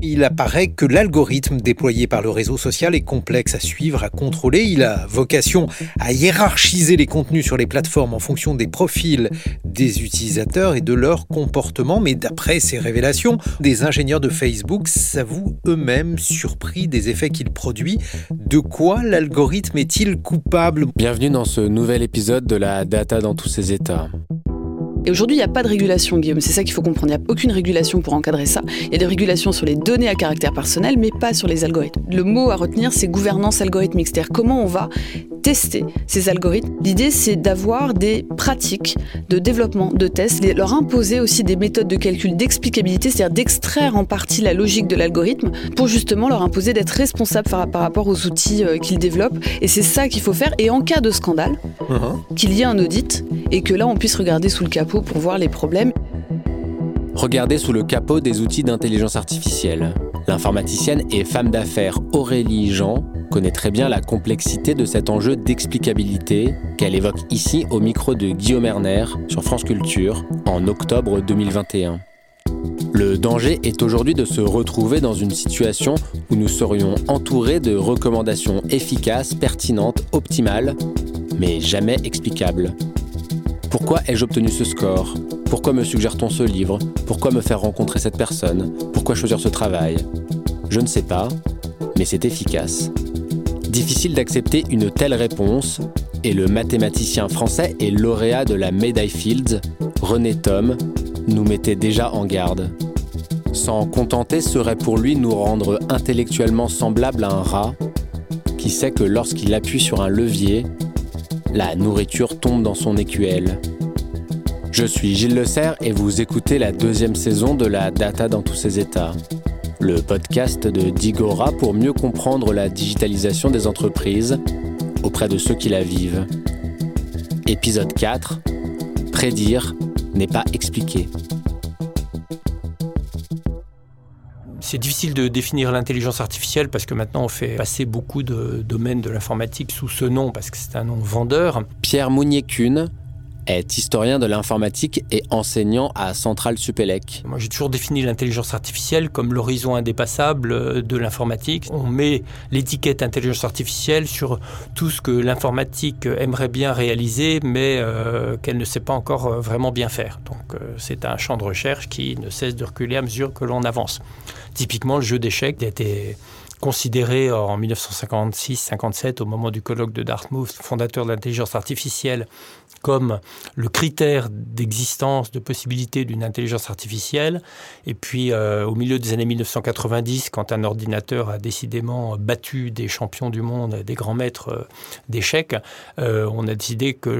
Il apparaît que l'algorithme déployé par le réseau social est complexe à suivre, à contrôler. Il a vocation à hiérarchiser les contenus sur les plateformes en fonction des profils des utilisateurs et de leur comportement. Mais d'après ces révélations, des ingénieurs de Facebook s'avouent eux-mêmes surpris des effets qu'il produit. De quoi l'algorithme est-il coupable ? Bienvenue dans ce nouvel épisode de la data dans tous ses états. Et aujourd'hui, il n'y a pas de régulation, Guillaume. C'est ça qu'il faut comprendre. Il n'y a aucune régulation pour encadrer ça. Il y a des régulations sur les données à caractère personnel, mais pas sur les algorithmes. Le mot à retenir, c'est gouvernance algorithmique. C'est-à-dire comment on va tester ces algorithmes. L'idée, c'est d'avoir des pratiques de développement, de tests, leur imposer aussi des méthodes de calcul, d'explicabilité, c'est-à-dire d'extraire en partie la logique de l'algorithme pour justement leur imposer d'être responsables par rapport aux outils qu'ils développent. Et c'est ça qu'il faut faire. Et en cas de scandale, qu'il y ait un audit et que là, on puisse regarder sous le capot pour voir les problèmes. Regardez sous le capot des outils d'intelligence artificielle. L'informaticienne et femme d'affaires Aurélie Jean connaît très bien la complexité de cet enjeu d'explicabilité qu'elle évoque ici au micro de Guillaume Erner sur France Culture en octobre 2021. Le danger est aujourd'hui de se retrouver dans une situation où nous serions entourés de recommandations efficaces, pertinentes, optimales, mais jamais explicables. Pourquoi ai-je obtenu ce score ? Pourquoi me suggère-t-on ce livre ? Pourquoi me faire rencontrer cette personne ? Pourquoi choisir ce travail ? Je ne sais pas, mais c'est efficace. Difficile d'accepter une telle réponse, et le mathématicien français et lauréat de la médaille Fields, René Thom, nous mettait déjà en garde. S'en contenter serait pour lui nous rendre intellectuellement semblables à un rat qui sait que lorsqu'il appuie sur un levier, la nourriture tombe dans son écuelle. Je suis Gilles Lecerf et vous écoutez la deuxième saison de la Data dans tous ses états, le podcast de Digora pour mieux comprendre la digitalisation des entreprises auprès de ceux qui la vivent. Épisode 4, Prédire n'est pas expliquer. C'est difficile de définir l'intelligence artificielle parce que maintenant on fait passer beaucoup de domaines de l'informatique sous ce nom parce que c'est un nom vendeur. Pierre Mounier-Kuhn est historien de l'informatique et enseignant à Centrale Supélec. Moi, j'ai toujours défini l'intelligence artificielle comme l'horizon indépassable de l'informatique. On met l'étiquette intelligence artificielle sur tout ce que l'informatique aimerait bien réaliser, mais qu'elle ne sait pas encore vraiment bien faire. Donc, c'est un champ de recherche qui ne cesse de reculer à mesure que l'on avance. Typiquement, le jeu d'échecs a été considéré en 1956-57, au moment du colloque de Dartmouth, fondateur de l'intelligence artificielle, comme le critère d'existence, de possibilité d'une intelligence artificielle. Et puis, au milieu des années 1990, quand un ordinateur a décidément battu des champions du monde, des grands maîtres d'échecs, on a décidé que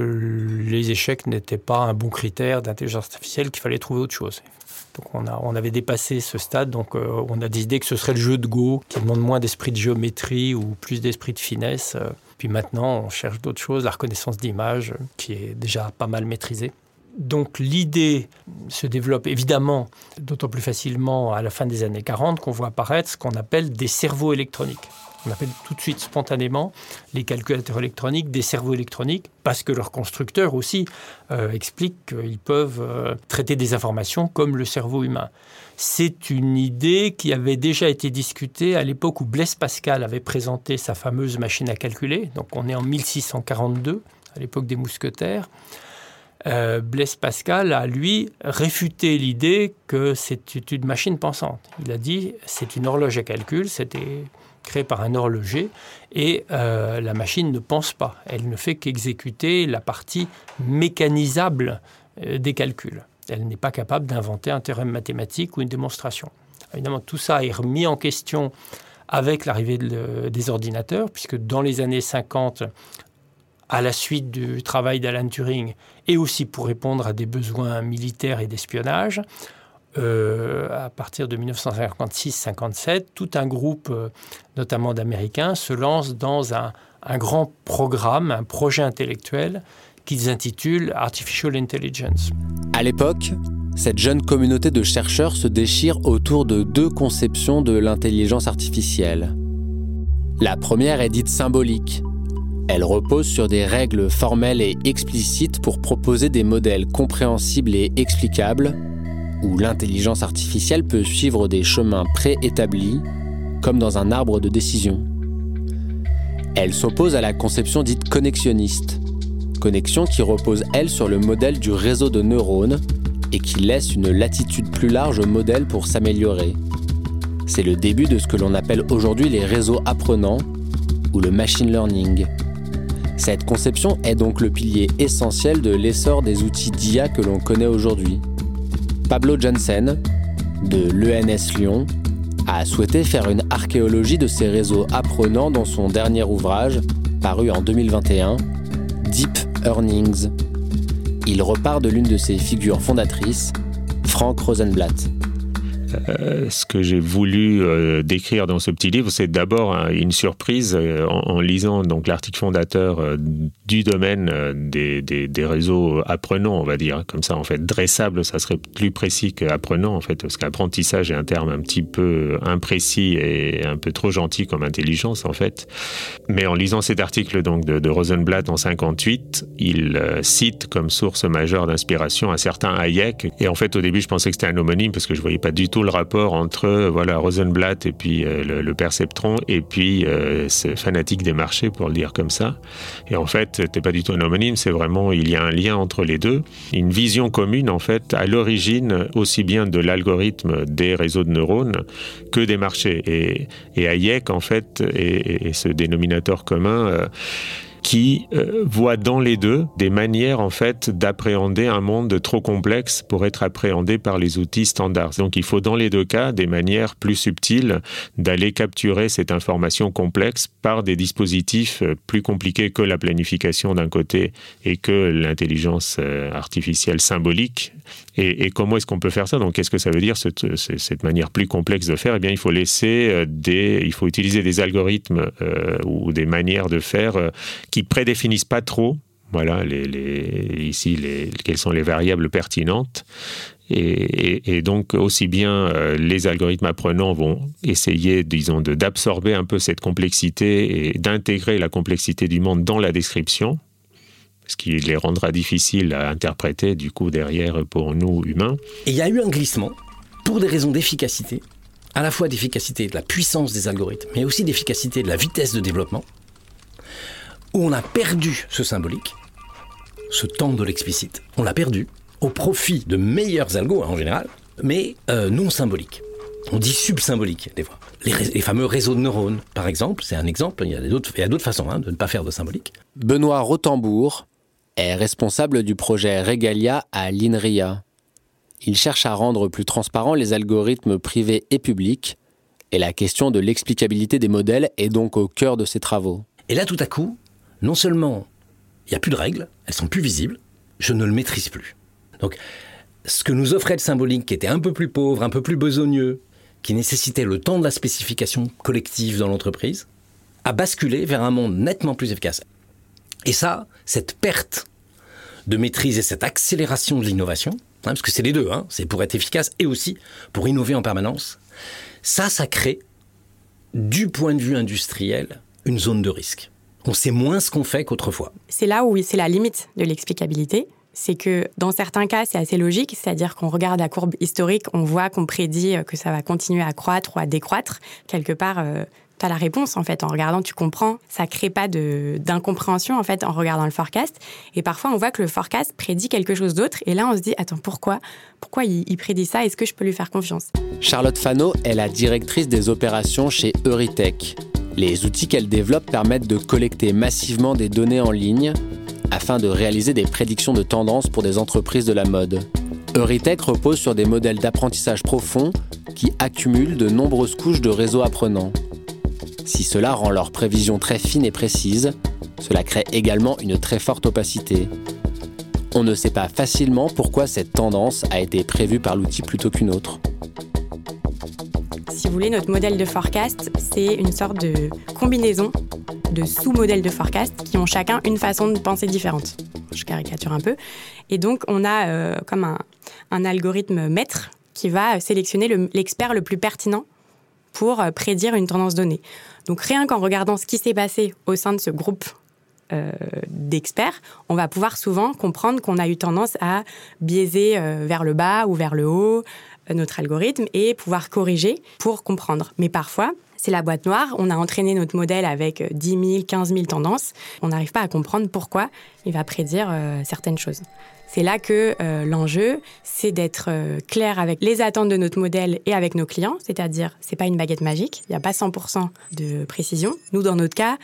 les échecs n'étaient pas un bon critère d'intelligence artificielle, qu'il fallait trouver autre chose. Donc, on avait dépassé ce stade. Donc, on a décidé que ce serait le jeu de Go, qui demande moins d'esprit de géométrie ou plus d'esprit de finesse. Puis maintenant, on cherche d'autres choses, la reconnaissance d'images, qui est déjà pas mal maîtrisée. Donc l'idée se développe évidemment d'autant plus facilement à la fin des années 40 qu'on voit apparaître ce qu'on appelle des cerveaux électroniques. On appelle tout de suite spontanément les calculateurs électroniques des cerveaux électroniques parce que leurs constructeurs aussi expliquent qu'ils peuvent traiter des informations comme le cerveau humain. C'est une idée qui avait déjà été discutée à l'époque où Blaise Pascal avait présenté sa fameuse machine à calculer. Donc on est en 1642, à l'époque des mousquetaires. Blaise Pascal a, lui, réfuté l'idée que c'est une machine pensante. Il a dit « c'est une horloge à calcul, c'était créé par un horloger et la machine ne pense pas. Elle ne fait qu'exécuter la partie mécanisable des calculs. Elle n'est pas capable d'inventer un théorème mathématique ou une démonstration. » Évidemment, tout ça est remis en question avec l'arrivée des ordinateurs, puisque dans les années 50, à la suite du travail d'Alan Turing, et aussi pour répondre à des besoins militaires et d'espionnage, à partir de 1956-57, tout un groupe, notamment d'Américains, se lance dans un grand programme, un projet intellectuel qu'ils intitulent « Artificial Intelligence ». À l'époque, cette jeune communauté de chercheurs se déchire autour de deux conceptions de l'intelligence artificielle. La première est dite symbolique. Elle repose sur des règles formelles et explicites pour proposer des modèles compréhensibles et explicables, où l'intelligence artificielle peut suivre des chemins préétablis, comme dans un arbre de décision. Elle s'oppose à la conception dite connexionniste, connexion qui repose, elle, sur le modèle du réseau de neurones et qui laisse une latitude plus large au modèle pour s'améliorer. C'est le début de ce que l'on appelle aujourd'hui les réseaux apprenants ou le machine learning. Cette conception est donc le pilier essentiel de l'essor des outils d'IA que l'on connaît aujourd'hui. Pablo Jenssen, de l'ENS Lyon, a souhaité faire une archéologie de ces réseaux apprenants dans son dernier ouvrage, paru en 2021, Deep Learnings. Il repart de l'une de ses figures fondatrices, Frank Rosenblatt. Ce que j'ai voulu décrire dans ce petit livre, c'est d'abord une surprise en lisant donc l'article fondateur du domaine des réseaux apprenants, on va dire comme ça en fait. Dressable, ça serait plus précis qu'apprenant en fait, parce qu'apprentissage est un terme un petit peu imprécis et un peu trop gentil comme intelligence en fait. Mais en lisant cet article donc de Rosenblatt en 58, il cite comme source majeure d'inspiration un certain Hayek. Et en fait, au début, je pensais que c'était un homonyme parce que je voyais pas du tout le rapport entre Rosenblatt et puis le Perceptron et puis ce fanatique des marchés, pour le dire comme ça. Et en fait, c'était pas du tout un homonyme, c'est vraiment, il y a un lien entre les deux. Une vision commune, en fait, à l'origine aussi bien de l'algorithme des réseaux de neurones que des marchés. Et Hayek, en fait, et ce dénominateur commun... qui voit dans les deux des manières en fait d'appréhender un monde trop complexe pour être appréhendé par les outils standards. Donc il faut dans les deux cas des manières plus subtiles d'aller capturer cette information complexe par des dispositifs plus compliqués que la planification d'un côté et que l'intelligence artificielle symbolique. Et comment est-ce qu'on peut faire ça ? Donc qu'est-ce que ça veut dire cette manière plus complexe de faire ? Eh bien il faut utiliser des algorithmes ou des manières de faire qui prédéfinissent pas trop, quelles sont les variables pertinentes. Et donc, aussi bien les algorithmes apprenants vont essayer, disons, d'absorber un peu cette complexité et d'intégrer la complexité du monde dans la description, ce qui les rendra difficiles à interpréter, du coup, derrière pour nous, humains. Et il y a eu un glissement, pour des raisons d'efficacité, à la fois d'efficacité de la puissance des algorithmes, mais aussi d'efficacité de la vitesse de développement, où on a perdu ce symbolique, ce temps de l'explicite. On l'a perdu au profit de meilleurs algos, hein, en général, mais non symboliques. On dit sub-symbolique, des fois. Les fameux réseaux de neurones, par exemple, c'est un exemple. Il y a d'autres façons de ne pas faire de symbolique. Benoît Rottembourg est responsable du projet Regalia à l'INRIA. Il cherche à rendre plus transparents les algorithmes privés et publics, et la question de l'explicabilité des modèles est donc au cœur de ses travaux. Et là, tout à coup, non seulement il n'y a plus de règles, elles sont plus visibles, je ne le maîtrise plus. Donc, ce que nous offrait le symbolique, qui était un peu plus pauvre, un peu plus besogneux, qui nécessitait le temps de la spécification collective dans l'entreprise, a basculé vers un monde nettement plus efficace. Et ça, cette perte de maîtrise et cette accélération de l'innovation, parce que c'est les deux, c'est pour être efficace et aussi pour innover en permanence, ça crée, du point de vue industriel, une zone de risque. On sait moins ce qu'on fait qu'autrefois. C'est là où c'est la limite de l'explicabilité. C'est que dans certains cas, c'est assez logique, c'est-à-dire qu'on regarde la courbe historique, on voit qu'on prédit que ça va continuer à croître ou à décroître. Quelque part, tu as la réponse en fait. En regardant, tu comprends. Ça ne crée pas d'incompréhension en fait en regardant le forecast. Et parfois, on voit que le forecast prédit quelque chose d'autre. Et là, on se dit, attends, pourquoi il prédit ça ? Est-ce que je peux lui faire confiance ? Charlotte Fano est la directrice des opérations chez Euritech. Les outils qu'elle développe permettent de collecter massivement des données en ligne afin de réaliser des prédictions de tendance pour des entreprises de la mode. Euritech repose sur des modèles d'apprentissage profond qui accumulent de nombreuses couches de réseaux apprenants. Si cela rend leurs prévisions très fines et précises, cela crée également une très forte opacité. On ne sait pas facilement pourquoi cette tendance a été prévue par l'outil plutôt qu'une autre. Si vous voulez, notre modèle de forecast, c'est une sorte de combinaison de sous-modèles de forecast qui ont chacun une façon de penser différente. Je caricature un peu. Et donc, on a comme un algorithme maître qui va sélectionner l'expert le plus pertinent pour prédire une tendance donnée. Donc, rien qu'en regardant ce qui s'est passé au sein de ce groupe d'experts, on va pouvoir souvent comprendre qu'on a eu tendance à biaiser vers le bas ou vers le haut notre algorithme et pouvoir corriger pour comprendre. Mais parfois, c'est la boîte noire. On a entraîné notre modèle avec 10 000, 15 000 tendances. On n'arrive pas à comprendre pourquoi il va prédire certaines choses. C'est là que l'enjeu, c'est d'être clair avec les attentes de notre modèle et avec nos clients. C'est-à-dire, c'est pas une baguette magique. Il n'y a pas 100% de précision. Nous, dans notre cas,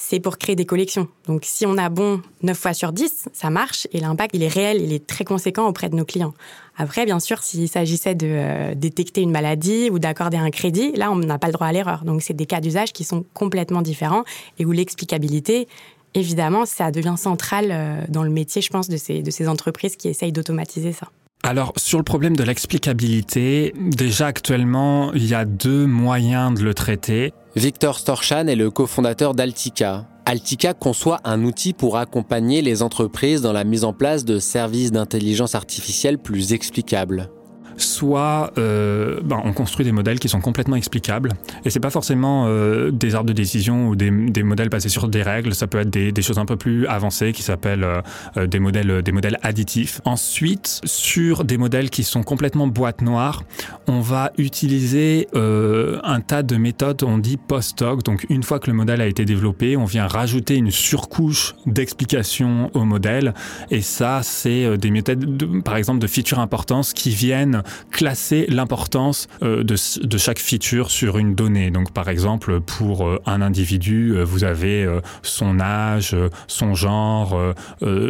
c'est pour créer des collections. Donc, si on a bon 9 fois sur 10, ça marche et l'impact, il est réel, il est très conséquent auprès de nos clients. Après, bien sûr, s'il s'agissait de détecter une maladie ou d'accorder un crédit, là, on n'a pas le droit à l'erreur. Donc, c'est des cas d'usage qui sont complètement différents et où l'explicabilité, évidemment, ça devient central dans le métier, je pense, de ces entreprises qui essayent d'automatiser ça. Alors, sur le problème de l'explicabilité, déjà actuellement, il y a deux moyens de le traiter. Victor Storchan est le cofondateur d'Altica. Altica conçoit un outil pour accompagner les entreprises dans la mise en place de services d'intelligence artificielle plus explicables. Soit on construit des modèles qui sont complètement explicables. Et c'est pas forcément des arbres de décision ou des modèles basés sur des règles. Ça peut être des choses un peu plus avancées qui s'appellent des modèles additifs. Ensuite, sur des modèles qui sont complètement boîte noire, on va utiliser un tas de méthodes, on dit post-hoc. Donc, une fois que le modèle a été développé, on vient rajouter une surcouche d'explications au modèle. Et ça, c'est des méthodes, par exemple, de feature importance qui viennent classer l'importance de chaque feature sur une donnée. Donc, par exemple, pour un individu, vous avez son âge, son genre,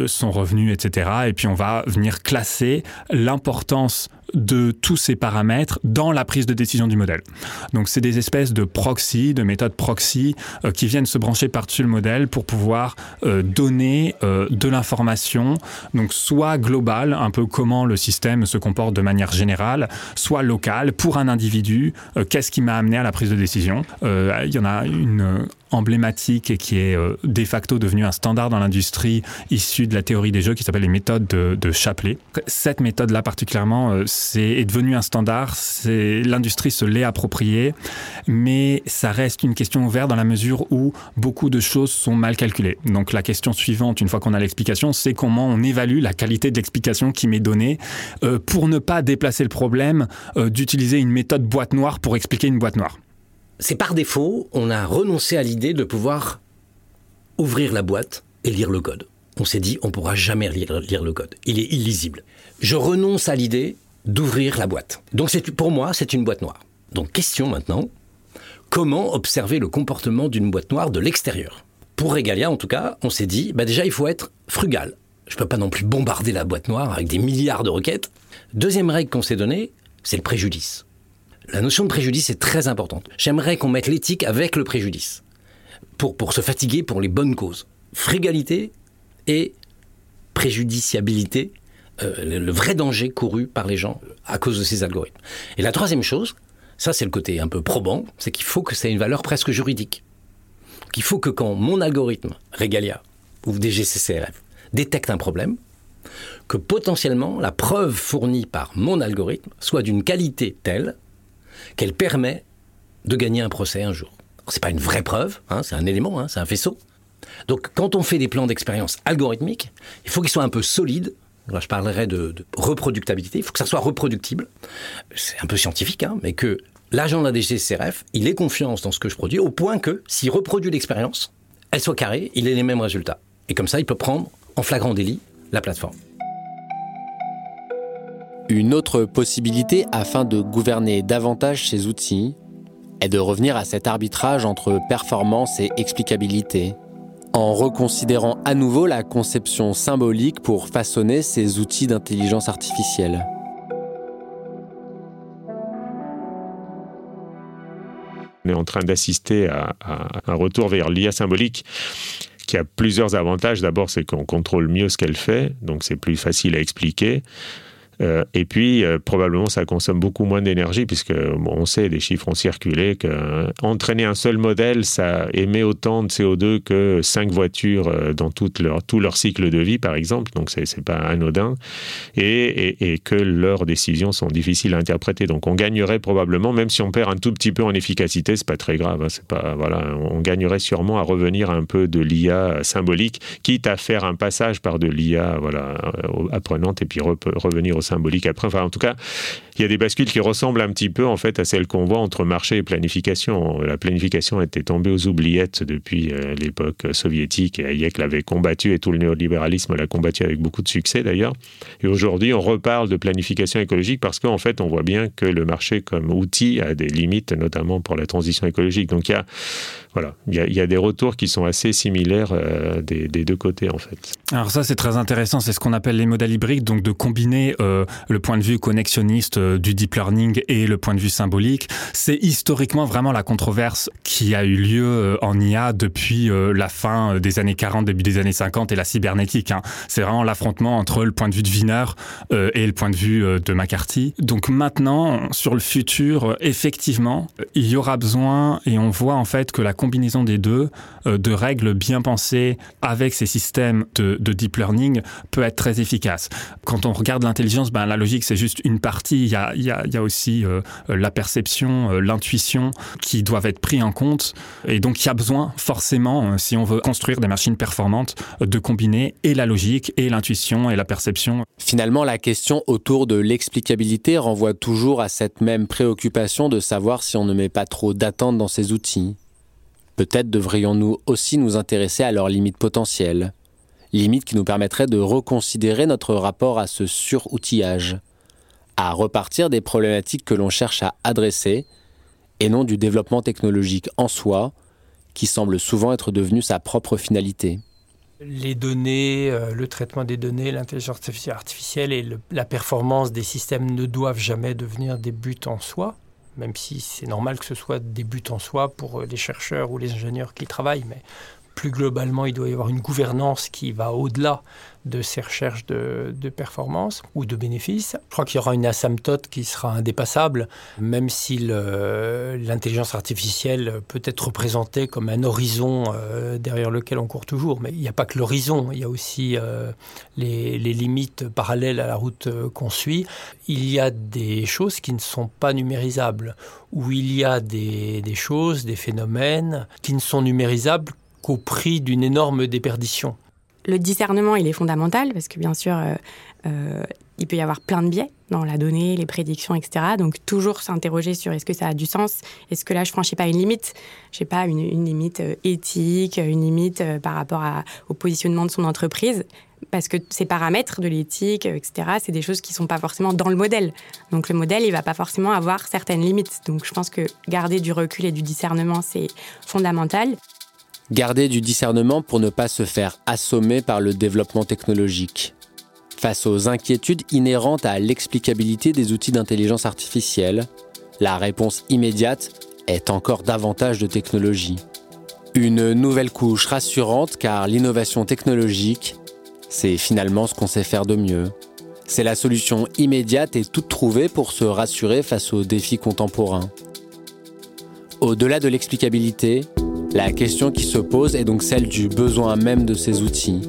son revenu, etc. Et puis, on va venir classer l'importance de tous ces paramètres dans la prise de décision du modèle. Donc, c'est des espèces de proxy, de méthodes proxy qui viennent se brancher par-dessus le modèle pour pouvoir donner de l'information, donc soit globale, un peu comment le système se comporte de manière générale, soit locale, pour un individu, qu'est-ce qui m'a amené à la prise de décision. Il y en a une emblématique et qui est de facto devenue un standard dans l'industrie issu de la théorie des jeux qui s'appelle les méthodes de Shapley. Cette méthode-là particulièrement est devenue un standard, l'industrie se l'est appropriée, mais ça reste une question ouverte dans la mesure où beaucoup de choses sont mal calculées. Donc la question suivante, une fois qu'on a l'explication, c'est comment on évalue la qualité de l'explication qui m'est donnée pour ne pas déplacer le problème d'utiliser une méthode boîte noire pour expliquer une boîte noire. C'est par défaut, on a renoncé à l'idée de pouvoir ouvrir la boîte et lire le code. On s'est dit, on ne pourra jamais lire le code. Il est illisible. Je renonce à l'idée d'ouvrir la boîte. Donc pour moi, c'est une boîte noire. Donc question maintenant, comment observer le comportement d'une boîte noire de l'extérieur ? Pour Regalia, en tout cas, on s'est dit, déjà, il faut être frugal. Je ne peux pas non plus bombarder la boîte noire avec des milliards de requêtes. Deuxième règle qu'on s'est donnée, c'est le préjudice. La notion de préjudice est très importante. J'aimerais qu'on mette l'éthique avec le préjudice, pour se fatiguer pour les bonnes causes. Frugalité et préjudiciabilité, le vrai danger couru par les gens à cause de ces algorithmes. Et la troisième chose, ça c'est le côté un peu probant, c'est qu'il faut que ça ait une valeur presque juridique. Qu'il faut que quand mon algorithme, Regalia ou DGCCRF, détecte un problème, que potentiellement la preuve fournie par mon algorithme soit d'une qualité telle qu'elle permet de gagner un procès un jour. Alors, c'est pas une vraie preuve, c'est un élément, c'est un faisceau. Donc, quand on fait des plans d'expérience algorithmiques, il faut qu'ils soient un peu solides. Alors, je parlerai de reproductabilité. Il faut que ça soit reproductible. C'est un peu scientifique, mais que l'agent de la DGCCRF, il ait confiance dans ce que je produis, au point que, s'il reproduit l'expérience, elle soit carrée, il ait les mêmes résultats. Et comme ça, il peut prendre, en flagrant délit, la plateforme. Une autre possibilité afin de gouverner davantage ces outils est de revenir à cet arbitrage entre performance et explicabilité, en reconsidérant à nouveau la conception symbolique pour façonner ces outils d'intelligence artificielle. On est en train d'assister à un retour vers l'IA symbolique. Il y a plusieurs avantages. D'abord, c'est qu'on contrôle mieux ce qu'elle fait, donc c'est plus facile à expliquer. Et puis, probablement, ça consomme beaucoup moins d'énergie, puisque bon, on sait, les chiffres ont circulé, qu'entraîner un seul modèle, ça émet autant de CO2 que 5 voitures dans tout leur cycle de vie, par exemple. Donc, c'est pas anodin. Et que leurs décisions sont difficiles à interpréter. Donc, on gagnerait probablement, même si on perd un tout petit peu en efficacité, c'est pas très grave. Hein, c'est pas, voilà, on gagnerait sûrement à revenir à un peu de l'IA symbolique, quitte à faire un passage par de l'IA apprenante et puis revenir au symbolique après. Enfin, en tout cas, il y a des bascules qui ressemblent un petit peu en fait à celles qu'on voit entre marché et planification. La planification était tombée aux oubliettes depuis l'époque soviétique, et Hayek l'avait combattue, et tout le néolibéralisme l'a combattue avec beaucoup de succès d'ailleurs. Et aujourd'hui, on reparle de planification écologique parce qu'en fait, on voit bien que le marché comme outil a des limites, notamment pour la transition écologique. Donc, il y a des retours qui sont assez similaires des deux côtés en fait. Alors ça, c'est très intéressant, c'est ce qu'on appelle les modèles hybrides, donc de combiner le point de vue connexionniste du deep learning et le point de vue symbolique. C'est historiquement vraiment la controverse qui a eu lieu en IA depuis la fin des années 40, début des années 50 et la cybernétique. Hein. C'est vraiment l'affrontement entre le point de vue de Wiener et le point de vue de McCarthy. Donc maintenant, sur le futur, effectivement, il y aura besoin, et on voit en fait que la combinaison des deux, de règles bien pensées avec ces systèmes de deep learning peut être très efficace. Quand on regarde l'intelligence, la logique c'est juste une partie, il y a aussi la perception, l'intuition qui doivent être pris en compte, et donc il y a besoin forcément, si on veut construire des machines performantes, de combiner et la logique et l'intuition et la perception. Finalement, la question autour de l'explicabilité renvoie toujours à cette même préoccupation de savoir si on ne met pas trop d'attentes dans ces outils. Peut-être devrions-nous aussi nous intéresser à leurs limites potentielles, limites qui nous permettraient de reconsidérer notre rapport à ce suroutillage, à repartir des problématiques que l'on cherche à adresser, et non du développement technologique en soi, qui semble souvent être devenu sa propre finalité. Les données, le traitement des données, l'intelligence artificielle et la performance des systèmes ne doivent jamais devenir des buts en soi. Même si c'est normal que ce soit des buts en soi pour les chercheurs ou les ingénieurs qui travaillent, mais plus globalement, il doit y avoir une gouvernance qui va au-delà de ces recherches de performance ou de bénéfices. Je crois qu'il y aura une asymptote qui sera indépassable, même si l'intelligence artificielle peut être représentée comme un horizon derrière lequel on court toujours. Mais il n'y a pas que l'horizon, il y a aussi les limites parallèles à la route qu'on suit. Il y a des choses qui ne sont pas numérisables, ou il y a des choses, des phénomènes qui ne sont numérisables qu'au prix d'une énorme déperdition. Le discernement, il est fondamental parce que, bien sûr, il peut y avoir plein de biais dans la donnée, les prédictions, etc. Donc, toujours s'interroger sur est-ce que ça a du sens ? Est-ce que là, je ne franchis pas une limite ? Je ne sais pas, une limite éthique, une limite par rapport au positionnement de son entreprise ? Parce que ces paramètres de l'éthique, etc., c'est des choses qui ne sont pas forcément dans le modèle. Donc, le modèle, il ne va pas forcément avoir certaines limites. Donc, je pense que garder du recul et du discernement, c'est fondamental. Garder du discernement pour ne pas se faire assommer par le développement technologique. Face aux inquiétudes inhérentes à l'explicabilité des outils d'intelligence artificielle, la réponse immédiate est encore davantage de technologie. Une nouvelle couche rassurante, car l'innovation technologique, c'est finalement ce qu'on sait faire de mieux. C'est la solution immédiate et toute trouvée pour se rassurer face aux défis contemporains. Au-delà de l'explicabilité, la question qui se pose est donc celle du besoin même de ces outils,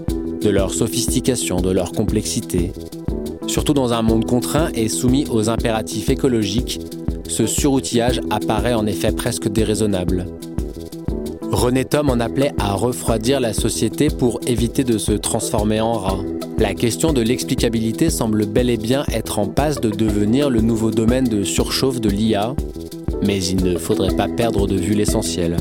de leur sophistication, de leur complexité. Surtout dans un monde contraint et soumis aux impératifs écologiques, ce suroutillage apparaît en effet presque déraisonnable. René Thom en appelait à refroidir la société pour éviter de se transformer en rat. La question de l'explicabilité semble bel et bien être en passe de devenir le nouveau domaine de surchauffe de l'IA, mais il ne faudrait pas perdre de vue l'essentiel.